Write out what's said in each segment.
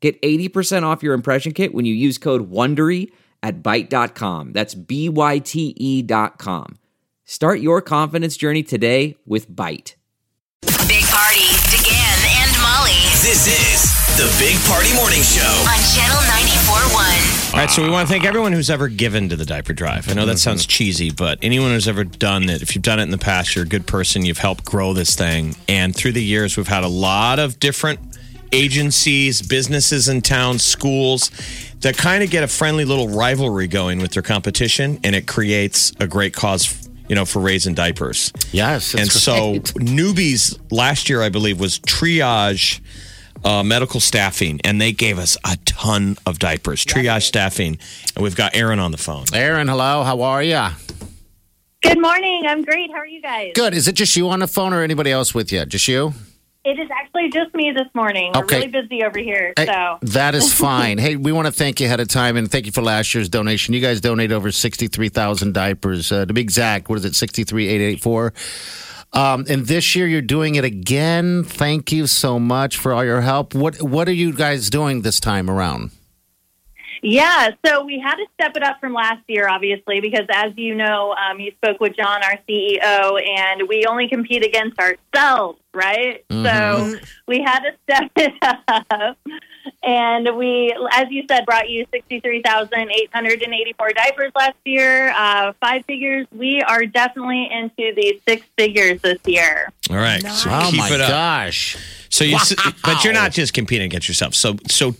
Get 80% off your impression kit when you use code WONDERY at Byte.com. That's BYTE.com. Start your confidence journey today with Byte. Big Party, DeGan and Molly. This is the Big Party Morning Show on Channel 94.1. All right, so we want to thank everyone who's ever given to the diaper drive. I know that sounds cheesy, but anyone who's ever done it, if you've done it in the past, you're a good person. You've helped grow this thing. And through the years, we've had a lot of different agencies, businesses in town, schools that kind of get a friendly little rivalry going with their competition, and it creates a great cause, you know, for raising diapers. Yes. And so newbies last year, I believe, was Triage Medical Staffing, and they gave us a ton of diapers. Triage Staffing. And we've got ERIN on the phone. ERIN, hello. How are you? Good morning. I'm great. How are you guys? Good. Is it just you on the phone or anybody else with you? Just you? It is actually just me this morning. Okay. We're really busy over here. So that is fine. Hey, we want to thank you ahead of time, and thank you for last year's donation. You guys donate over 63,000 diapers. To be exact, what is it, 63,884? And this year you're doing it again. Thank you so much for all your help. What are you guys doing this time around? Yeah, so we had to step it up from last year, obviously, because as you know, you spoke with John, our CEO, and we only compete against ourselves, right? Mm-hmm. So we had to step it up, and we, as you said, brought you 63,884 diapers last year, 5 figures. We are definitely into the 6 figures this year. All right. Nice. So oh, my gosh. So you, but you're not just competing against yourself. So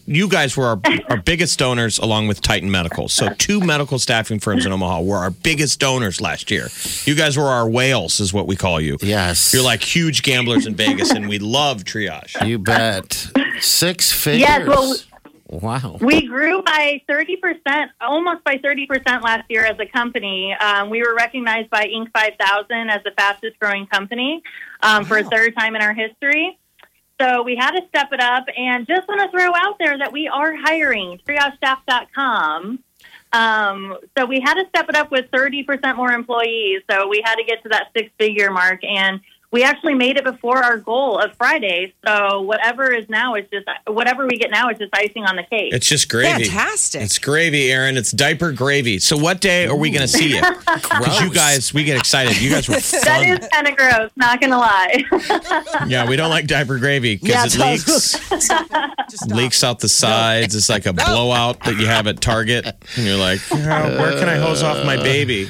you guys were our biggest donors, along with Titan Medical. So two medical staffing firms in Omaha were our biggest donors last year. You guys were our whales, is what we call you. Yes, you're like huge gamblers in Vegas, and we love Triage. You bet. 6 figures. Yes, well, wow. We grew by 30%, almost by 30% last year as a company. We were recognized by Inc. 5000 as the fastest growing company for a third time in our history. So we had to step it up, and just want to throw out there that we are hiring, triagestaff.com. So we had to step it up with 30% more employees. So we had to get to that 6-figure mark, and we actually made it before our goal of Friday. So whatever we get now is just icing on the cake. It's just gravy. Fantastic. It's gravy, ERIN. It's diaper gravy. So what day are we going to see you? Because you guys, we get excited. You guys were fun. That is kind of gross, not going to lie. Yeah, we don't like diaper gravy because it leaks out the sides. It's like a blowout that you have at Target. And you're like, where can I hose off my baby?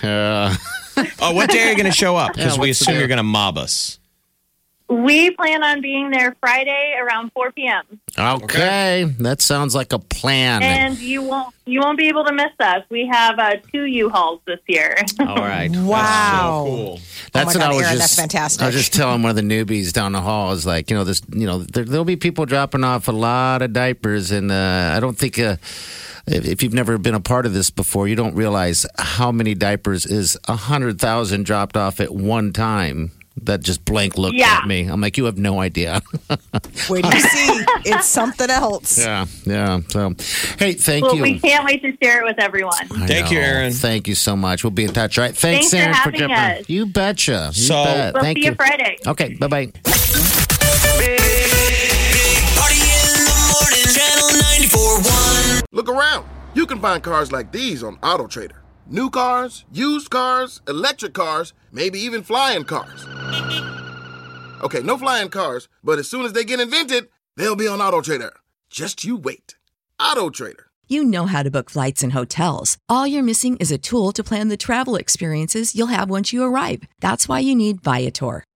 Oh, what day are you going to show up? Because we assume you're going to mob us. We plan on being there Friday around 4 p.m. Okay. That sounds like a plan. And you won't be able to miss us. We have 2 U-Hauls this year. All right. Wow. That's so cool. That's oh my God, ERIN, that's fantastic. I was just telling one of the newbies down the hall, is like, there'll be people dropping off a lot of diapers, and I don't think... If you've never been a part of this before, you don't realize how many diapers is 100,000 dropped off at one time. That just blank looked at me. I'm like, you have no idea. Wait to see. It's something else. Yeah. So, hey, thank you. We can't wait to share it with everyone. Thank you, ERIN. Thank you so much. We'll be in touch, right? Thanks, ERIN, for jumping in. You betcha. We'll see you Friday. Okay, bye-bye. Look around. You can find cars like these on AutoTrader. New cars, used cars, electric cars, maybe even flying cars. Okay, no flying cars, but as soon as they get invented, they'll be on AutoTrader. Just you wait. AutoTrader. You know how to book flights and hotels. All you're missing is a tool to plan the travel experiences you'll have once you arrive. That's why you need Viator.